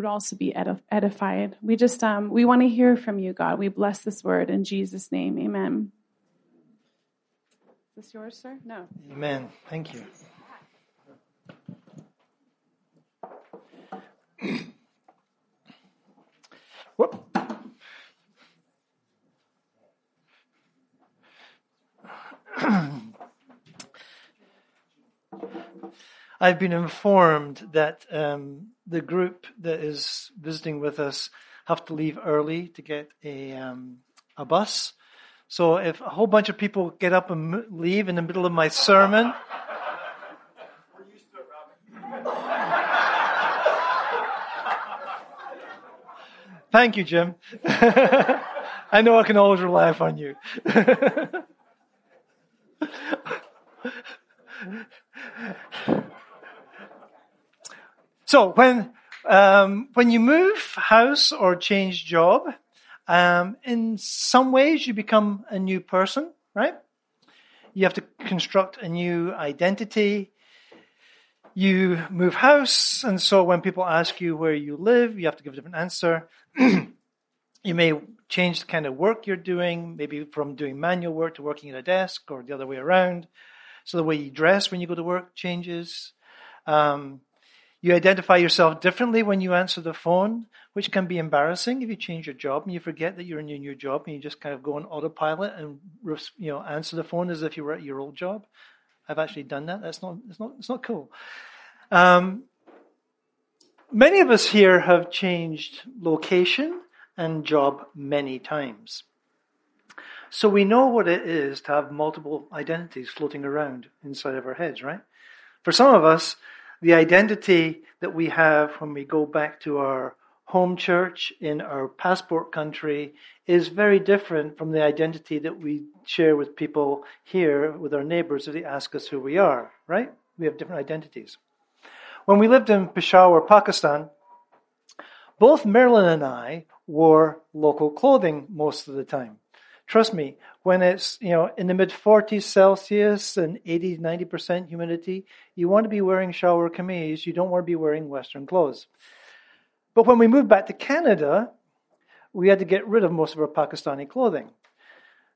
would also be edified. We just, we want to hear from you, God. We bless this word in Jesus' name. Amen. Is this yours, sir? No. Amen. Thank you. Whoop. I've been informed that the group that is visiting with us have to leave early to get a bus. So if a whole bunch of people get up and leave in the middle of my sermon, we're used to it, Robin. Thank you, Jim. I know I can always rely on you. So when you move house or change job, in some ways you become a new person, right? You have to construct a new identity. You move house, and so when people ask you where you live, you have to give a different answer. You may change the kind of work you're doing, maybe from doing manual work to working at a desk or the other way around. So the way you dress when you go to work changes. You identify yourself differently when you answer the phone, which can be embarrassing if you change your job and you forget that you're in your new job and you just kind of go on autopilot and, you know, answer the phone as if you were at your old job. I've actually done that. It's not cool. Many of us here have changed location and job many times. So we know what it is to have multiple identities floating around inside of our heads, right? For some of us, the identity that we have when we go back to our home church in our passport country is very different from the identity that we share with people here, with our neighbors, if they ask us who we are, right? We have different identities. When we lived in Peshawar, Pakistan, both Marilyn and I wore local clothing most of the time. Trust me, when it's, you know, in the mid-40s Celsius and 80, 90% humidity, you want to be wearing shower kameez. You don't want to be wearing Western clothes. But when we moved back to Canada, we had to get rid of most of our Pakistani clothing.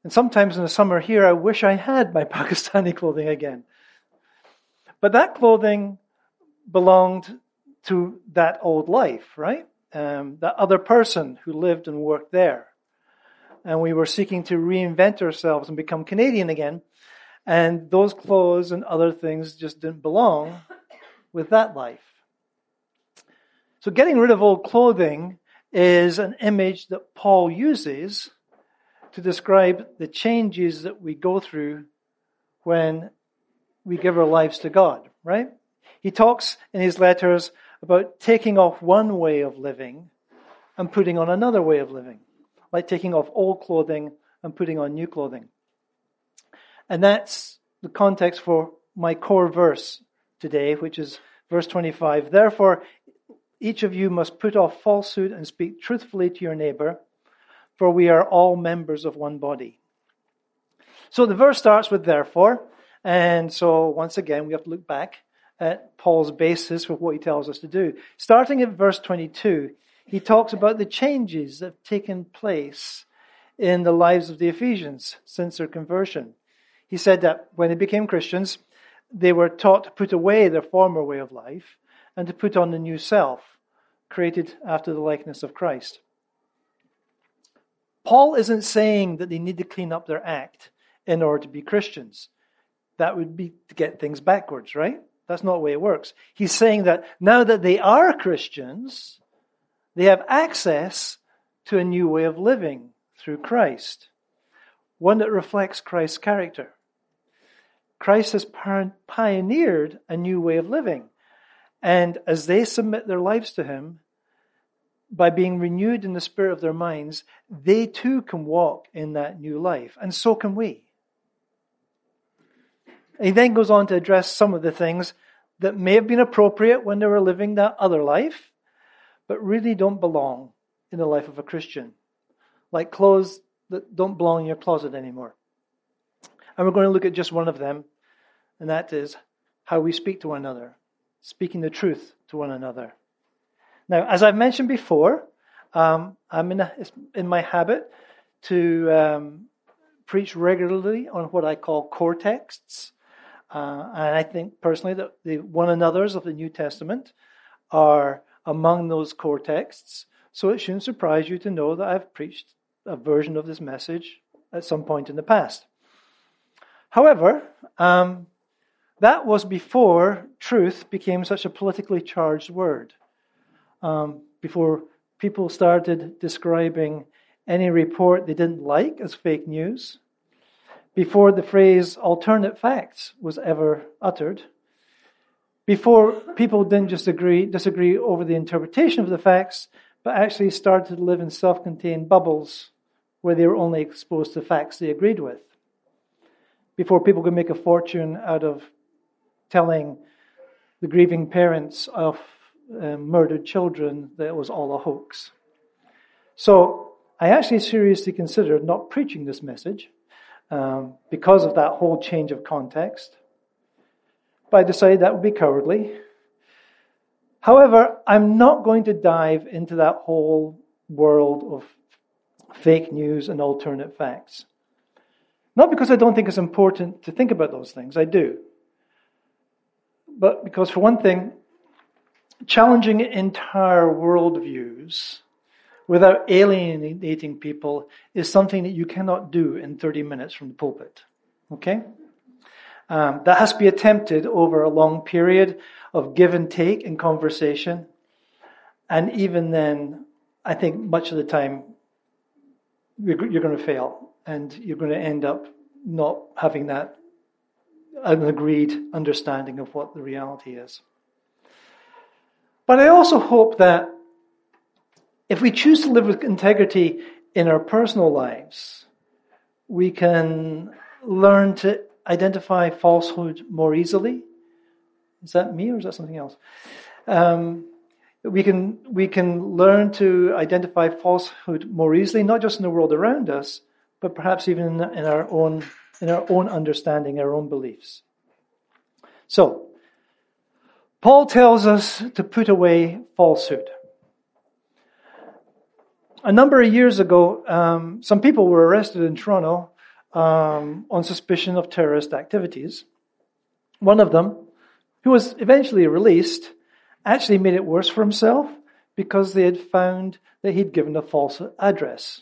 And sometimes in the summer here, I wish I had my Pakistani clothing again. But that clothing belonged to that old life, right? That other person who lived and worked there. And we were seeking to reinvent ourselves and become Canadian again. And those clothes and other things just didn't belong with that life. So getting rid of old clothing is an image that Paul uses to describe the changes that we go through when we give our lives to God, right? He talks in his letters about taking off one way of living and putting on another way of living. Like taking off old clothing and putting on new clothing. And that's the context for my core verse today, which is verse 25. Therefore, each of you must put off falsehood and speak truthfully to your neighbor, for we are all members of one body. So the verse starts with therefore, and so once again, we have to look back at Paul's basis for what he tells us to do. Starting at verse 22, he talks about the changes that have taken place in the lives of the Ephesians since their conversion. He said that when they became Christians, they were taught to put away their former way of life and to put on the new self, created after the likeness of Christ. Paul isn't saying that they need to clean up their act in order to be Christians. That would be to get things backwards, right? That's not the way it works. He's saying that now that they are Christians, they have access to a new way of living through Christ, one that reflects Christ's character. Christ has pioneered a new way of living, and as they submit their lives to him, by being renewed in the spirit of their minds, they too can walk in that new life, and so can we. He then goes on to address some of the things that may have been appropriate when they were living that other life, but really don't belong in the life of a Christian, like clothes that don't belong in your closet anymore. And we're going to look at just one of them, and that is how we speak to one another, speaking the truth to one another. Now, as I've mentioned before, it's in my habit to preach regularly on what I call core texts. And I think personally that the one another's of the New Testament are among those core texts. So it shouldn't surprise you to know that I've preached a version of this message at some point in the past. However, that was before truth became such a politically charged word. Before people started describing any report they didn't like as fake news, before the phrase alternate facts was ever uttered, before people didn't just disagree over the interpretation of the facts, but actually started to live in self-contained bubbles where they were only exposed to facts they agreed with, before people could make a fortune out of telling the grieving parents of murdered children that it was all a hoax. So I actually seriously considered not preaching this message because of that whole change of context. But I decided that would be cowardly. However, I'm not going to dive into that whole world of fake news and alternate facts. Not because I don't think it's important to think about those things, I do. But because, for one thing, challenging entire worldviews without alienating people is something that you cannot do in 30 minutes from the pulpit. Okay? That has to be attempted over a long period of give and take in conversation. And even then, I think much of the time, you're going to fail. And you're going to end up not having that an agreed understanding of what the reality is. But I also hope that if we choose to live with integrity in our personal lives, we can learn to identify falsehood more easily. Is that me or is that something else? We can learn to identify falsehood more easily, not just in the world around us, but perhaps even in our own understanding, our own beliefs. So, Paul tells us to put away falsehood. A number of years ago, some people were arrested in Toronto on suspicion of terrorist activities. One of them, who was eventually released, actually made it worse for himself because they had found that he'd given a false address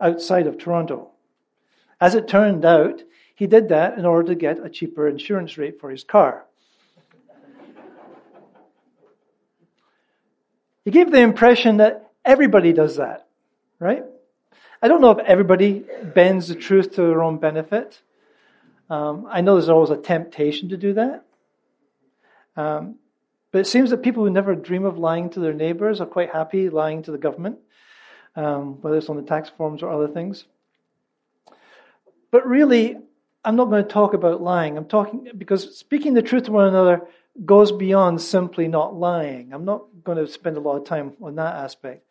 outside of Toronto. As it turned out, he did that in order to get a cheaper insurance rate for his car. He gave the impression that everybody does that, right? I don't know if everybody bends the truth to their own benefit. I know there's always a temptation to do that. But it seems that people who never dream of lying to their neighbors are quite happy lying to the government, whether it's on the tax forms or other things. But really, I'm not going to talk about lying. I'm talking because speaking the truth to one another goes beyond simply not lying. I'm not going to spend a lot of time on that aspect,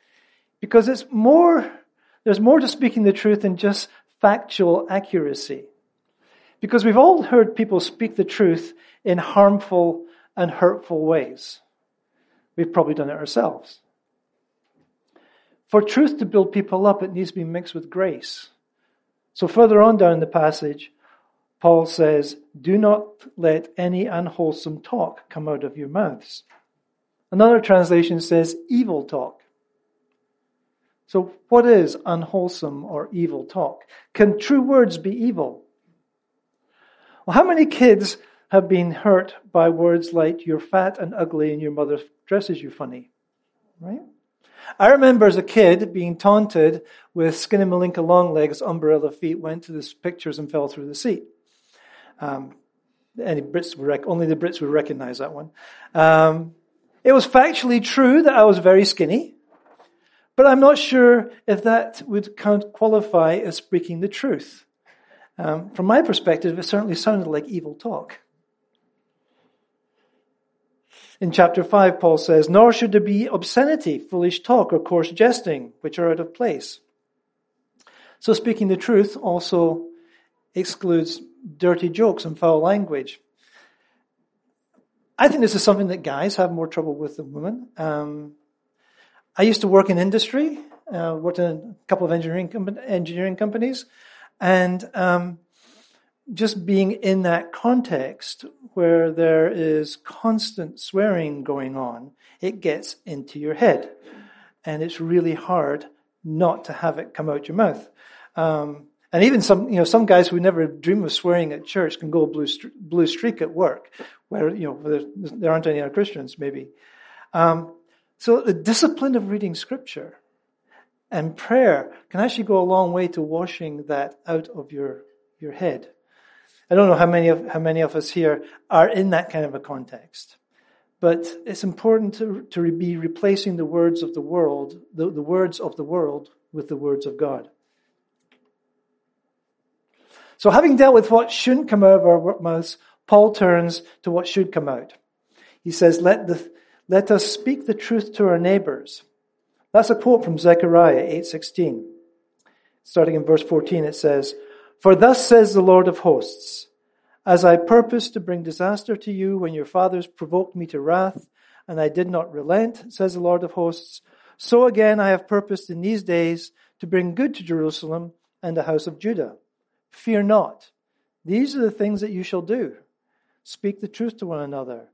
because it's more. There's more to speaking the truth than just factual accuracy, because we've all heard people speak the truth in harmful and hurtful ways. We've probably done it ourselves. For truth to build people up, it needs to be mixed with grace. So further on down the passage, Paul says, "Do not let any unwholesome talk come out of your mouths." Another translation says, "evil talk." So what is unwholesome or evil talk? Can true words be evil? Well, how many kids have been hurt by words like, "you're fat and ugly and your mother dresses you funny"? Right? I remember as a kid being taunted with "skinny-malinka long legs, umbrella feet, went to the pictures and fell through the seat." Only the Brits would recognize that one. It was factually true that I was very skinny, but I'm not sure if that would qualify as speaking the truth. From my perspective, it certainly sounded like evil talk. In chapter 5, Paul says, "Nor should there be obscenity, foolish talk, or coarse jesting, which are out of place." So speaking the truth also excludes dirty jokes and foul language. I think this is something that guys have more trouble with than women. I used to work in industry, worked in a couple of engineering companies, and just being in that context where there is constant swearing going on, it gets into your head, and it's really hard not to have it come out your mouth. And even some guys who never dream of swearing at church can go blue streak at work, where there aren't any other Christians maybe. So the discipline of reading Scripture and prayer can actually go a long way to washing that out of your head. I don't know how many of us here are in that kind of a context, but it's important to be replacing the words of the world, the words of the world, with the words of God. So having dealt with what shouldn't come out of our mouths, Paul turns to what should come out. He says, let us speak the truth to our neighbors. That's a quote from Zechariah 8:16. Starting in verse 14, it says, "For thus says the Lord of hosts, as I purposed to bring disaster to you when your fathers provoked me to wrath, and I did not relent, says the Lord of hosts, so again I have purposed in these days to bring good to Jerusalem and the house of Judah. Fear not. These are the things that you shall do. Speak the truth to one another.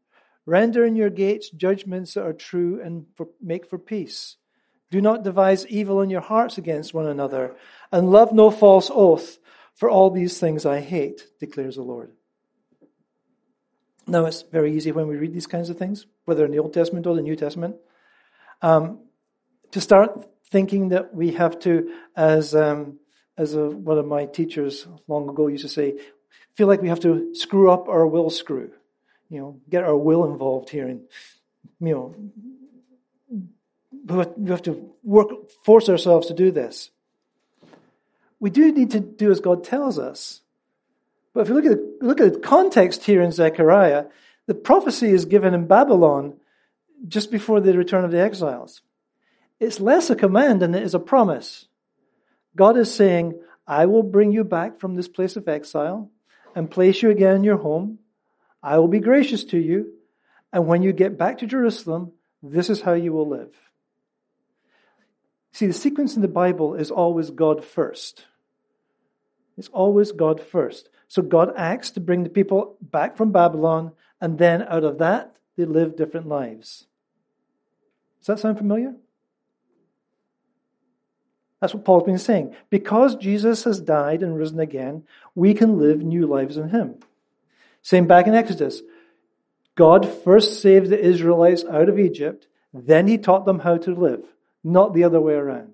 Render in your gates judgments that are true and make for peace. Do not devise evil in your hearts against one another, and love no false oath, for all these things I hate, declares the Lord." Now, it's very easy when we read these kinds of things, whether in the Old Testament or the New Testament, to start thinking that we have to, as one of my teachers long ago used to say, feel like we have to screw up our will screw, get our will involved here, and we have to force ourselves to do this. We do need to do as God tells us, but if you look at the context here in Zechariah, the prophecy is given in Babylon just before the return of the exiles. It's less a command than it is a promise. God is saying, I will bring you back from this place of exile and place you again in your home. I will be gracious to you. And when you get back to Jerusalem, this is how you will live. See, the sequence in the Bible is always God first. It's always God first. So God acts to bring the people back from Babylon, and then out of that, they live different lives. Does that sound familiar? That's what Paul's been saying. Because Jesus has died and risen again, we can live new lives in him. Same back in Exodus. God first saved the Israelites out of Egypt, then he taught them how to live, not the other way around.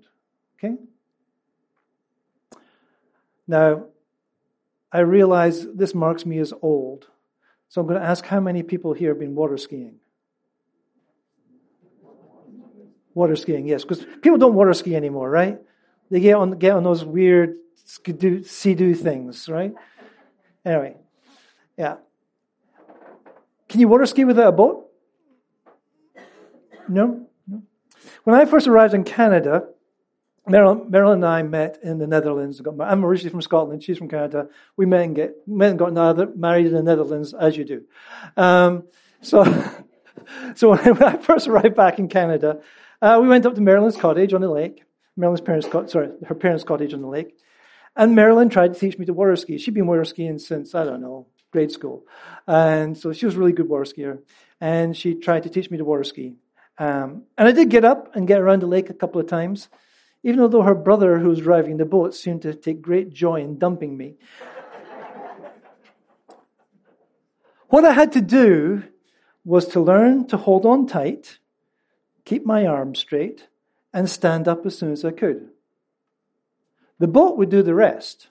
Okay? Now, I realize this marks me as old, so I'm going to ask how many people here have been water skiing? Water skiing, yes, because people don't water ski anymore, right? They get on those weird Sea-Doo things, right? Anyway, yeah. Can you water ski without a boat? No. When I first arrived in Canada, Marilyn and I met in the Netherlands. I'm originally from Scotland. She's from Canada. We met and got married in the Netherlands, as you do. So when I first arrived back in Canada, we went up to Marilyn's cottage on the lake. Her parents' cottage on the lake. And Marilyn tried to teach me to water ski. She'd been water skiing since, I don't know, grade school. And so she was a really good water skier. And she tried to teach me to water ski. And I did get up and get around the lake a couple of times, even though her brother, who was driving the boat, seemed to take great joy in dumping me. What I had to do was to learn to hold on tight, keep my arms straight, and stand up as soon as I could. The boat would do the rest,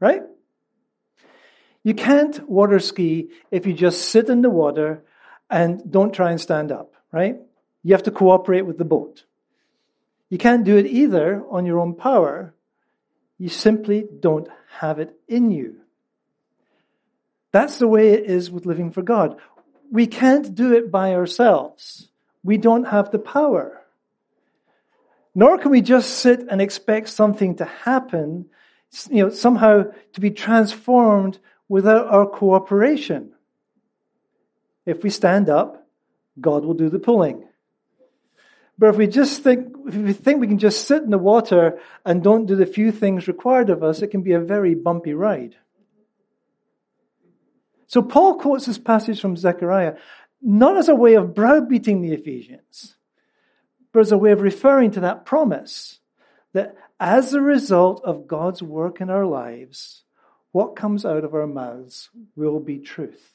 right? You can't water ski if you just sit in the water and don't try and stand up, right? You have to cooperate with the boat. You can't do it either on your own power. You simply don't have it in you. That's the way it is with living for God. We can't do it by ourselves. We don't have the power. Nor can we just sit and expect something to happen, somehow to be transformed without our cooperation. If we stand up, God will do the pulling. But if we think we can just sit in the water and don't do the few things required of us, it can be a very bumpy ride. So Paul quotes this passage from Zechariah, not as a way of browbeating the Ephesians, but as a way of referring to that promise that as a result of God's work in our lives, what comes out of our mouths will be truth.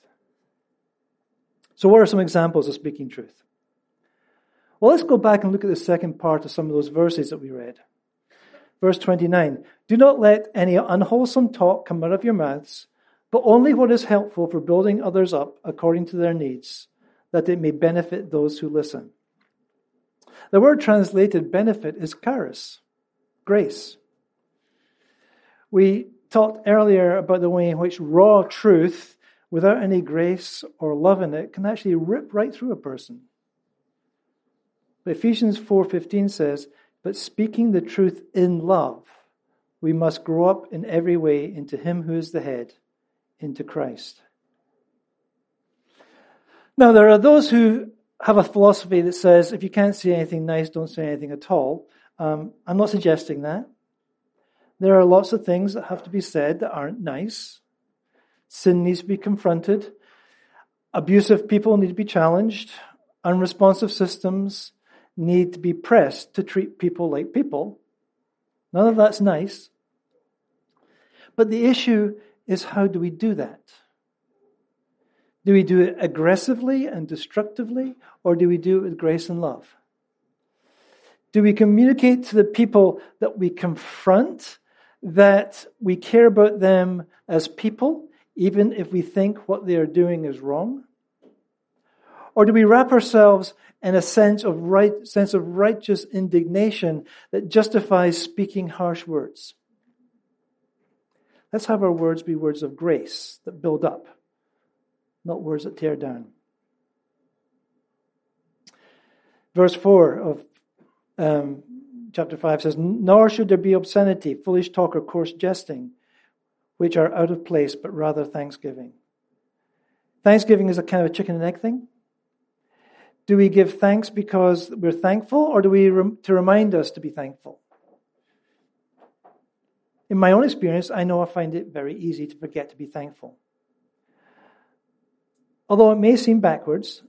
So what are some examples of speaking truth? Well, let's go back and look at the second part of some of those verses that we read. Verse 29, do not let any unwholesome talk come out of your mouths, but only what is helpful for building others up according to their needs, that it may benefit those who listen. The word translated benefit is charis, grace. We talked earlier about the way in which raw truth, without any grace or love in it, can actually rip right through a person. But Ephesians 4:15 says, but speaking the truth in love, we must grow up in every way into him who is the head, into Christ. Now, there are those who have a philosophy that says, if you can't say anything nice, don't say anything at all. I'm not suggesting that. There are lots of things that have to be said that aren't nice. Sin needs to be confronted. Abusive people need to be challenged. Unresponsive systems need to be pressed to treat people like people. None of that's nice. But the issue is, how do we do that? Do we do it aggressively and destructively, or do we do it with grace and love? Do we communicate to the people that we confront that we care about them as people, even if we think what they are doing is wrong? Or do we wrap ourselves in a sense of righteous indignation that justifies speaking harsh words? Let's have our words be words of grace that build up, not words that tear down. Verse 4 of chapter 5 says, nor should there be obscenity, foolish talk, or coarse jesting, which are out of place, but rather thanksgiving. Thanksgiving is a kind of a chicken and egg thing. Do we give thanks because we're thankful, or do we to remind us to be thankful? In my own experience, I know I find it very easy to forget to be thankful. Although it may seem backwards,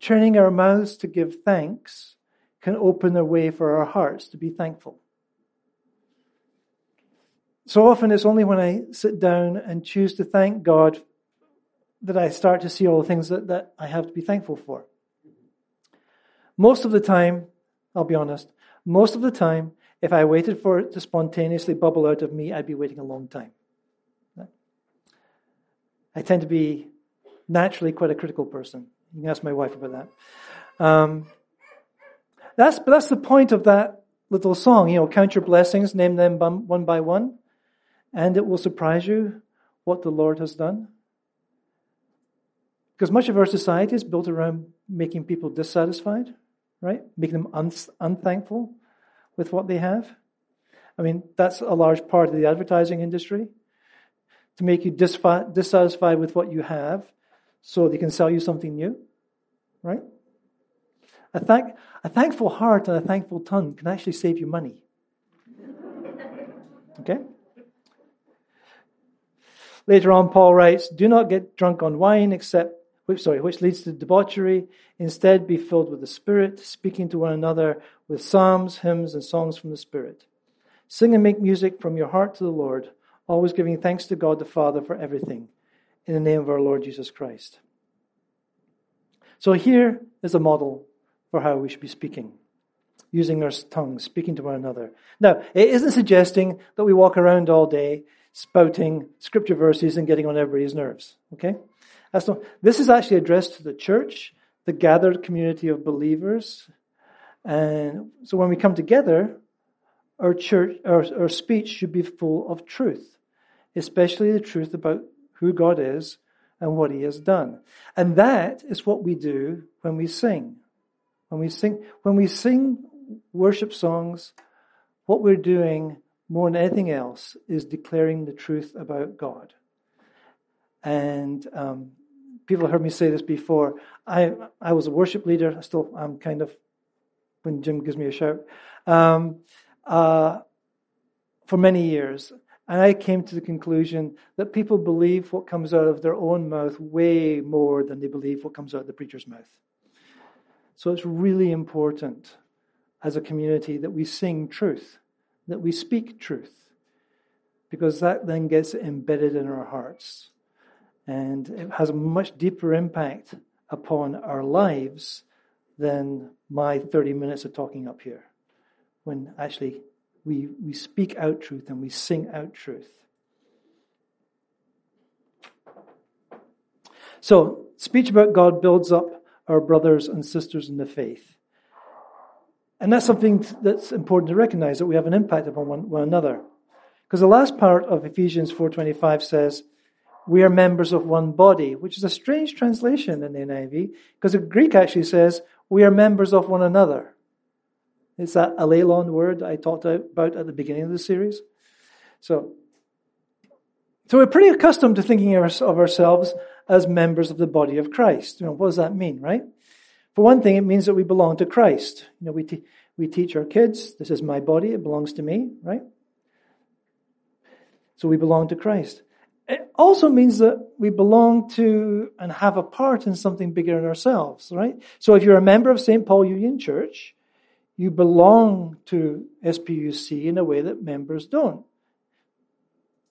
turning our mouths to give thanks can open a way for our hearts to be thankful. So often it's only when I sit down and choose to thank God that I start to see all the things that I have to be thankful for. Most of the time, I'll be honest, most of the time, if I waited for it to spontaneously bubble out of me, I'd be waiting a long time. I tend to be naturally quite a critical person. You can ask my wife about that. That's the point of that little song. You know, count your blessings, name them one by one, and it will surprise you what the Lord has done. Because much of our society is built around making people dissatisfied, right? Making them unthankful with what they have. I mean, that's a large part of the advertising industry, to make you dissatisfied with what you have so they can sell you something new, right? A thankful heart and a thankful tongue can actually save you money. Okay? Later on, Paul writes, do not get drunk on wine which leads to debauchery. Instead, be filled with the Spirit, speaking to one another with psalms, hymns, and songs from the Spirit. Sing and make music from your heart to the Lord, always giving thanks to God the Father for everything, in the name of our Lord Jesus Christ. So here is a model for how we should be speaking, using our tongues, speaking to one another. Now, it isn't suggesting that we walk around all day spouting scripture verses and getting on everybody's nerves, okay? This is actually addressed to the church, the gathered community of believers. And so when we come together, our speech should be full of truth, especially the truth about who God is and what he has done. And that is what we do when we sing. When we sing worship songs, what we're doing more than anything else is declaring the truth about God. And people have heard me say this before. I was a worship leader. I still am kind of. when Jim gives me a shout, for many years. And I came to the conclusion that people believe what comes out of their own mouth way more than they believe what comes out of the preacher's mouth. So it's really important as a community that we sing truth, that we speak truth, because that then gets embedded in our hearts. And it has a much deeper impact upon our lives than my 30 minutes of talking up here, when actually we speak out truth and we sing out truth. So, speech about God builds up our brothers and sisters in the faith. And that's something that's important to recognize, that we have an impact upon one another. Because the last part of Ephesians 4:25 says, we are members of one body, which is a strange translation in the NIV, because the Greek actually says, we are members of one another. It's that alelon word I talked about at the beginning of the series. So we're pretty accustomed to thinking of ourselves as members of the body of Christ. You know, what does that mean, right? For one thing, it means that we belong to Christ. You know, we teach our kids, this is my body, it belongs to me, right? So we belong to Christ. It also means that we belong to and have a part in something bigger than ourselves, right? So if you're a member of St. Paul Union Church, you belong to SPUC in a way that members don't.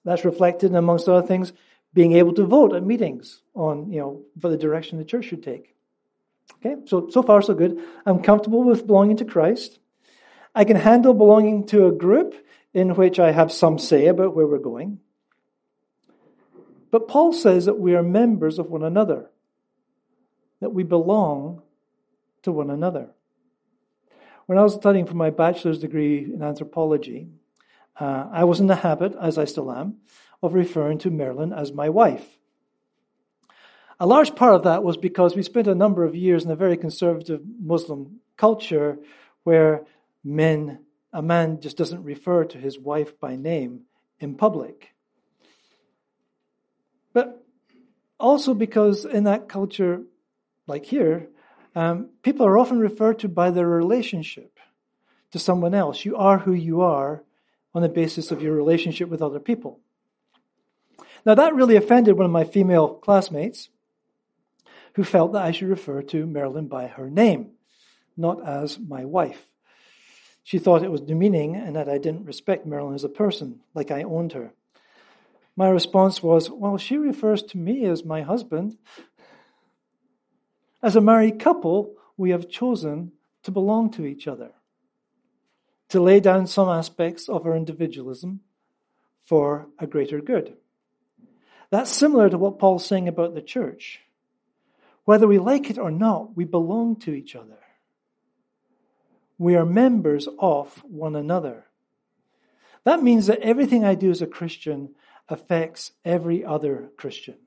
That's reflected in, amongst other things, being able to vote at meetings on, you know, for the direction the church should take. Okay, so far so good. I'm comfortable with belonging to Christ. I can handle belonging to a group in which I have some say about where we're going. But Paul says that we are members of one another, that we belong to one another. When I was studying for my bachelor's degree in anthropology, I was in the habit, as I still am, of referring to Marilyn as my wife. A large part of that was because we spent a number of years in a very conservative Muslim culture where a man just doesn't refer to his wife by name in public. But also because in that culture, like here, people are often referred to by their relationship to someone else. You are who you are on the basis of your relationship with other people. Now, that really offended one of my female classmates who felt that I should refer to Marilyn by her name, not as my wife. She thought it was demeaning and that I didn't respect Marilyn as a person, like I owned her. My response was, well, she refers to me as my husband. As a married couple, we have chosen to belong to each other, to lay down some aspects of our individualism for a greater good. That's similar to what Paul's saying about the church. Whether we like it or not, we belong to each other. We are members of one another. That means that everything I do as a Christian affects every other Christian,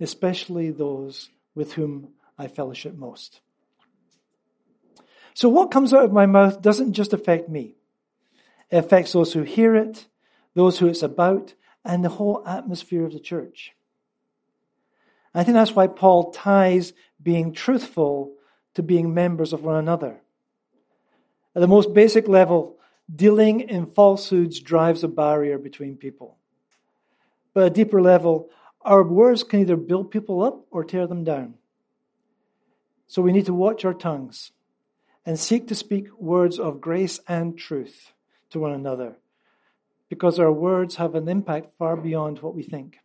especially those with whom I fellowship most. So what comes out of my mouth doesn't just affect me. It affects those who hear it, those who it's about, and the whole atmosphere of the church. I think that's why Paul ties being truthful to being members of one another. At the most basic level, dealing in falsehoods drives a barrier between people. But at a deeper level, our words can either build people up or tear them down. So we need to watch our tongues and seek to speak words of grace and truth to one another, because our words have an impact far beyond what we think.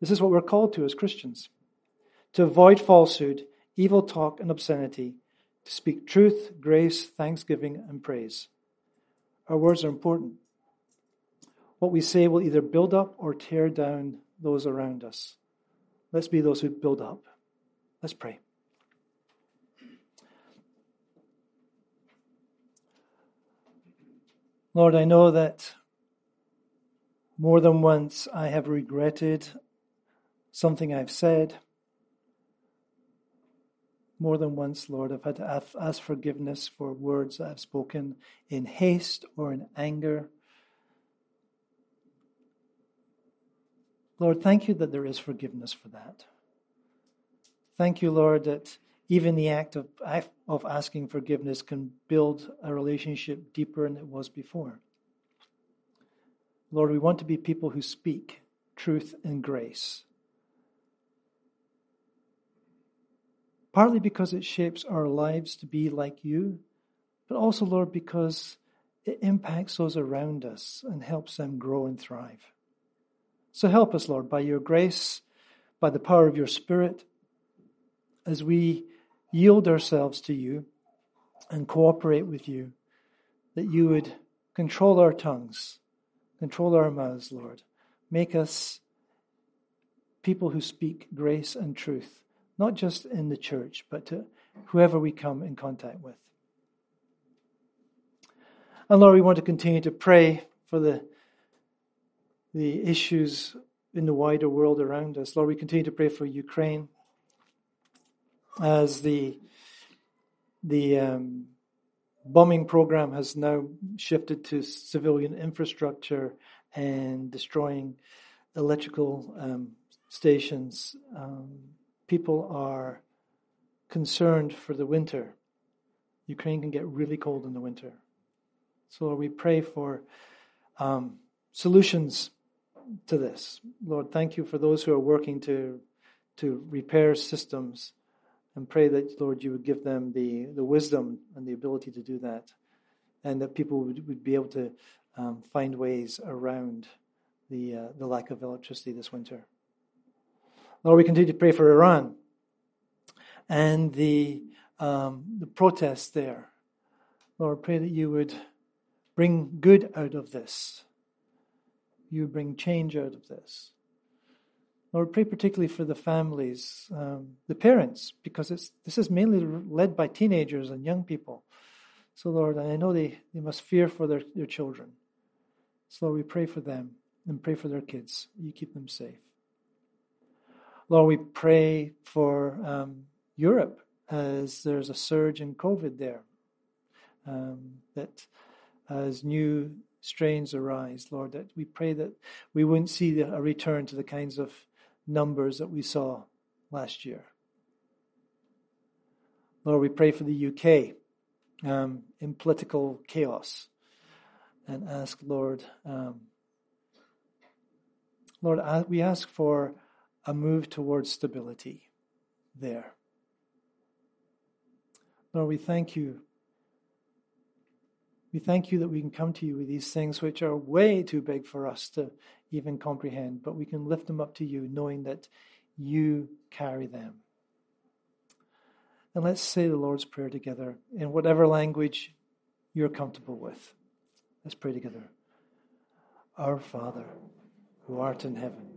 This is what we're called to as Christians, to avoid falsehood, evil talk, and obscenity, to speak truth, grace, thanksgiving, and praise. Our words are important. What we say will either build up or tear down those around us. Let's be those who build up. Let's pray. Lord, I know that more than once I have regretted something I've said. More than once, Lord, I've had to ask forgiveness for words that I've spoken in haste or in anger. Lord, thank you that there is forgiveness for that. Thank you, Lord, that even the act of asking forgiveness can build a relationship deeper than it was before. Lord, we want to be people who speak truth and grace. Partly because it shapes our lives to be like you, but also, Lord, because it impacts those around us and helps them grow and thrive. So help us, Lord, by your grace, by the power of your Spirit, as we yield ourselves to you and cooperate with you, that you would control our tongues, control our mouths, Lord. Make us people who speak grace and truth, not just in the church, but to whoever we come in contact with. And Lord, we want to continue to pray for the issues in the wider world around us. Lord, we continue to pray for Ukraine as the bombing program has now shifted to civilian infrastructure and destroying electrical stations. People are concerned for the winter. Ukraine can get really cold in the winter. So Lord, we pray for solutions to this. Lord, thank you for those who are working to repair systems, and pray that, Lord, you would give them the wisdom and the ability to do that, and that people would be able to find ways around the lack of electricity this winter. Lord, we continue to pray for Iran and the protests there. Lord, pray that you would bring good out of this. You bring change out of this. Lord, pray particularly for the families, the parents, because this is mainly led by teenagers and young people. So, Lord, I know they must fear for their children. So, Lord, we pray for them and pray for their kids. You keep them safe. Lord, we pray for Europe as there's a surge in COVID there, that as new strains arise, Lord, that we pray that we wouldn't see a return to the kinds of numbers that we saw last year. Lord, we pray for the UK in political chaos, and ask, Lord, we ask for a move towards stability there. Lord, we thank you. We thank you that we can come to you with these things which are way too big for us to even comprehend, but we can lift them up to you, knowing that you carry them. And let's say the Lord's Prayer together in whatever language you're comfortable with. Let's pray together. Our Father, who art in heaven,